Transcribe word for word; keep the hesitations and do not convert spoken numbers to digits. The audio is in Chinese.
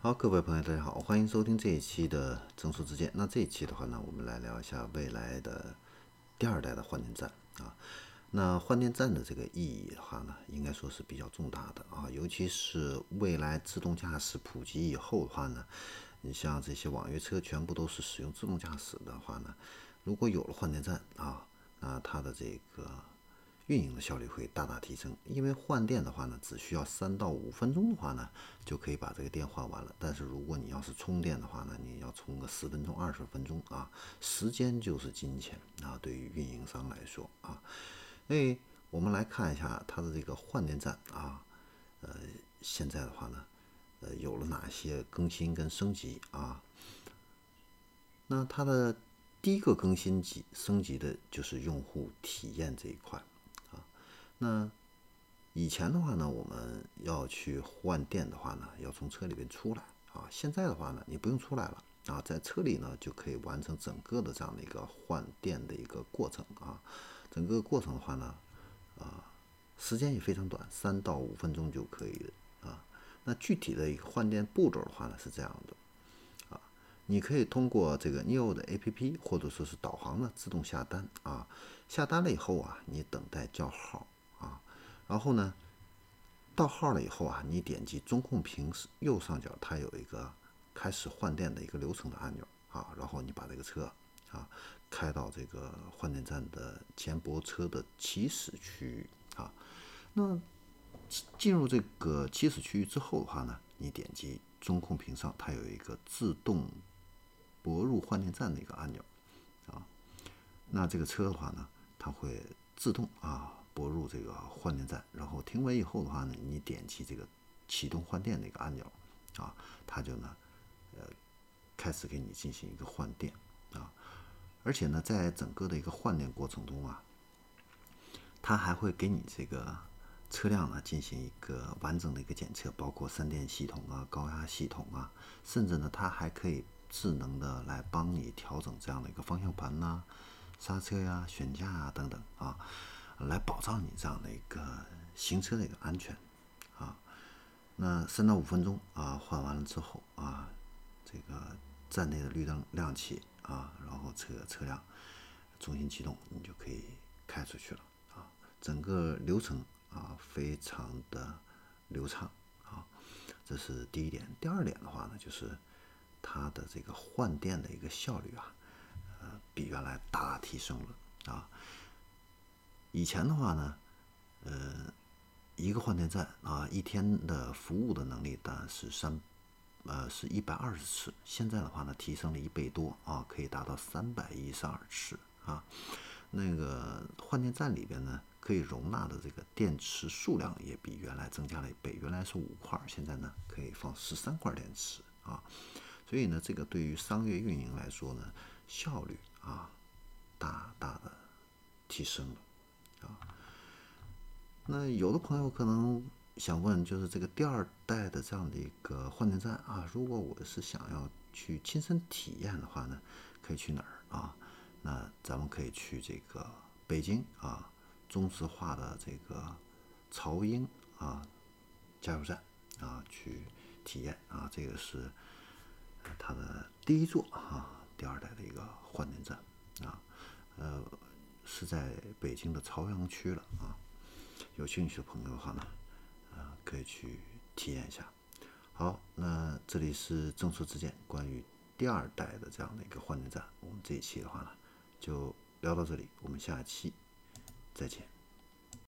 好，各位朋友，大家好，欢迎收听这一期的增速之见。那这一期的话呢，我们来聊一下未来的第二代的换电站啊。那换电站的这个意义的话呢，应该说是比较重大的啊，尤其是未来自动驾驶普及以后的话呢，你像这些网约车全部都是使用自动驾驶的话呢，如果有了换电站啊，那它的这个运营的效率会大大提升，因为换电的话呢，只需要三到五分钟的话呢，就可以把这个电换完了。但是如果你要是充电的话呢，你要充个十分钟、二十分钟啊，时间就是金钱啊，对于运营商来说啊。所以我们来看一下它的这个换电站啊，呃，现在的话呢，呃，有了哪些更新跟升级啊？那它的第一个更新级升级的就是用户体验这一块。那以前的话呢，我们要去换电的话呢，要从车里边出来啊。现在的话呢，你不用出来了啊，在车里呢就可以完成整个的这样的一个换电的一个过程啊。整个过程的话呢，啊，时间也非常短，三到五分钟就可以啊。那具体的一个换电步骤的话呢是这样的啊，你可以通过这个 Nio 的 A P P 或者说是导航呢自动下单啊。下单了以后啊，你等待叫号。然后呢，到号了以后啊，你点击中控屏右上角，它有一个开始换电的一个流程的按钮啊。然后你把这个车啊开到这个换电站的前泊车的起始区域啊。那进入这个起始区域之后的话呢，你点击中控屏上，它有一个自动泊入换电站的一个按钮啊。那这个车的话呢，它会自动啊。拨入这个换电站，然后停稳以后的话呢，你点击这个启动换电的一个按钮啊，它就呢呃开始给你进行一个换电啊。而且呢，在整个的一个换电过程中啊，它还会给你这个车辆呢进行一个完整的一个检测，包括三电系统啊、高压系统啊，甚至呢它还可以智能的来帮你调整这样的一个方向盘啦、刹车呀、啊、悬架啊等等啊，来保障你这样的一个行车的一个安全啊。那三到五分钟啊，换完了之后啊，这个站内的绿灯亮起啊，然后车车辆重新启动，你就可以开出去了啊。整个流程啊非常的流畅啊，这是第一点。第二点的话呢，就是它的这个换电的一个效率啊，呃，比原来大大提升了啊。以前的话呢，呃，一个换电站啊，一天的服务的能力大概是三，呃，是一百二十次。现在的话呢，提升了一倍多啊，可以达到三百一十二次啊。那个换电站里边呢，可以容纳的这个电池数量也比原来增加了一倍，原来是五块，现在呢可以放十三块电池啊。所以呢，这个对于商业运营来说呢，效率啊，大大的提升了。啊，那有的朋友可能想问，就是这个第二代的这样的一个换电站啊，如果我是想要去亲身体验的话呢，可以去哪儿啊？那咱们可以去这个北京啊中石化的这个曹营啊加油站啊去体验啊，这个是它的第一座啊第二代的一个换电站啊，呃。是在北京的朝阳区了啊，有兴趣的朋友的话呢，呃，可以去体验一下。好，那这里是增速之见，关于第二代的这样的一个换电站，我们这一期的话呢，就聊到这里，我们下期再见。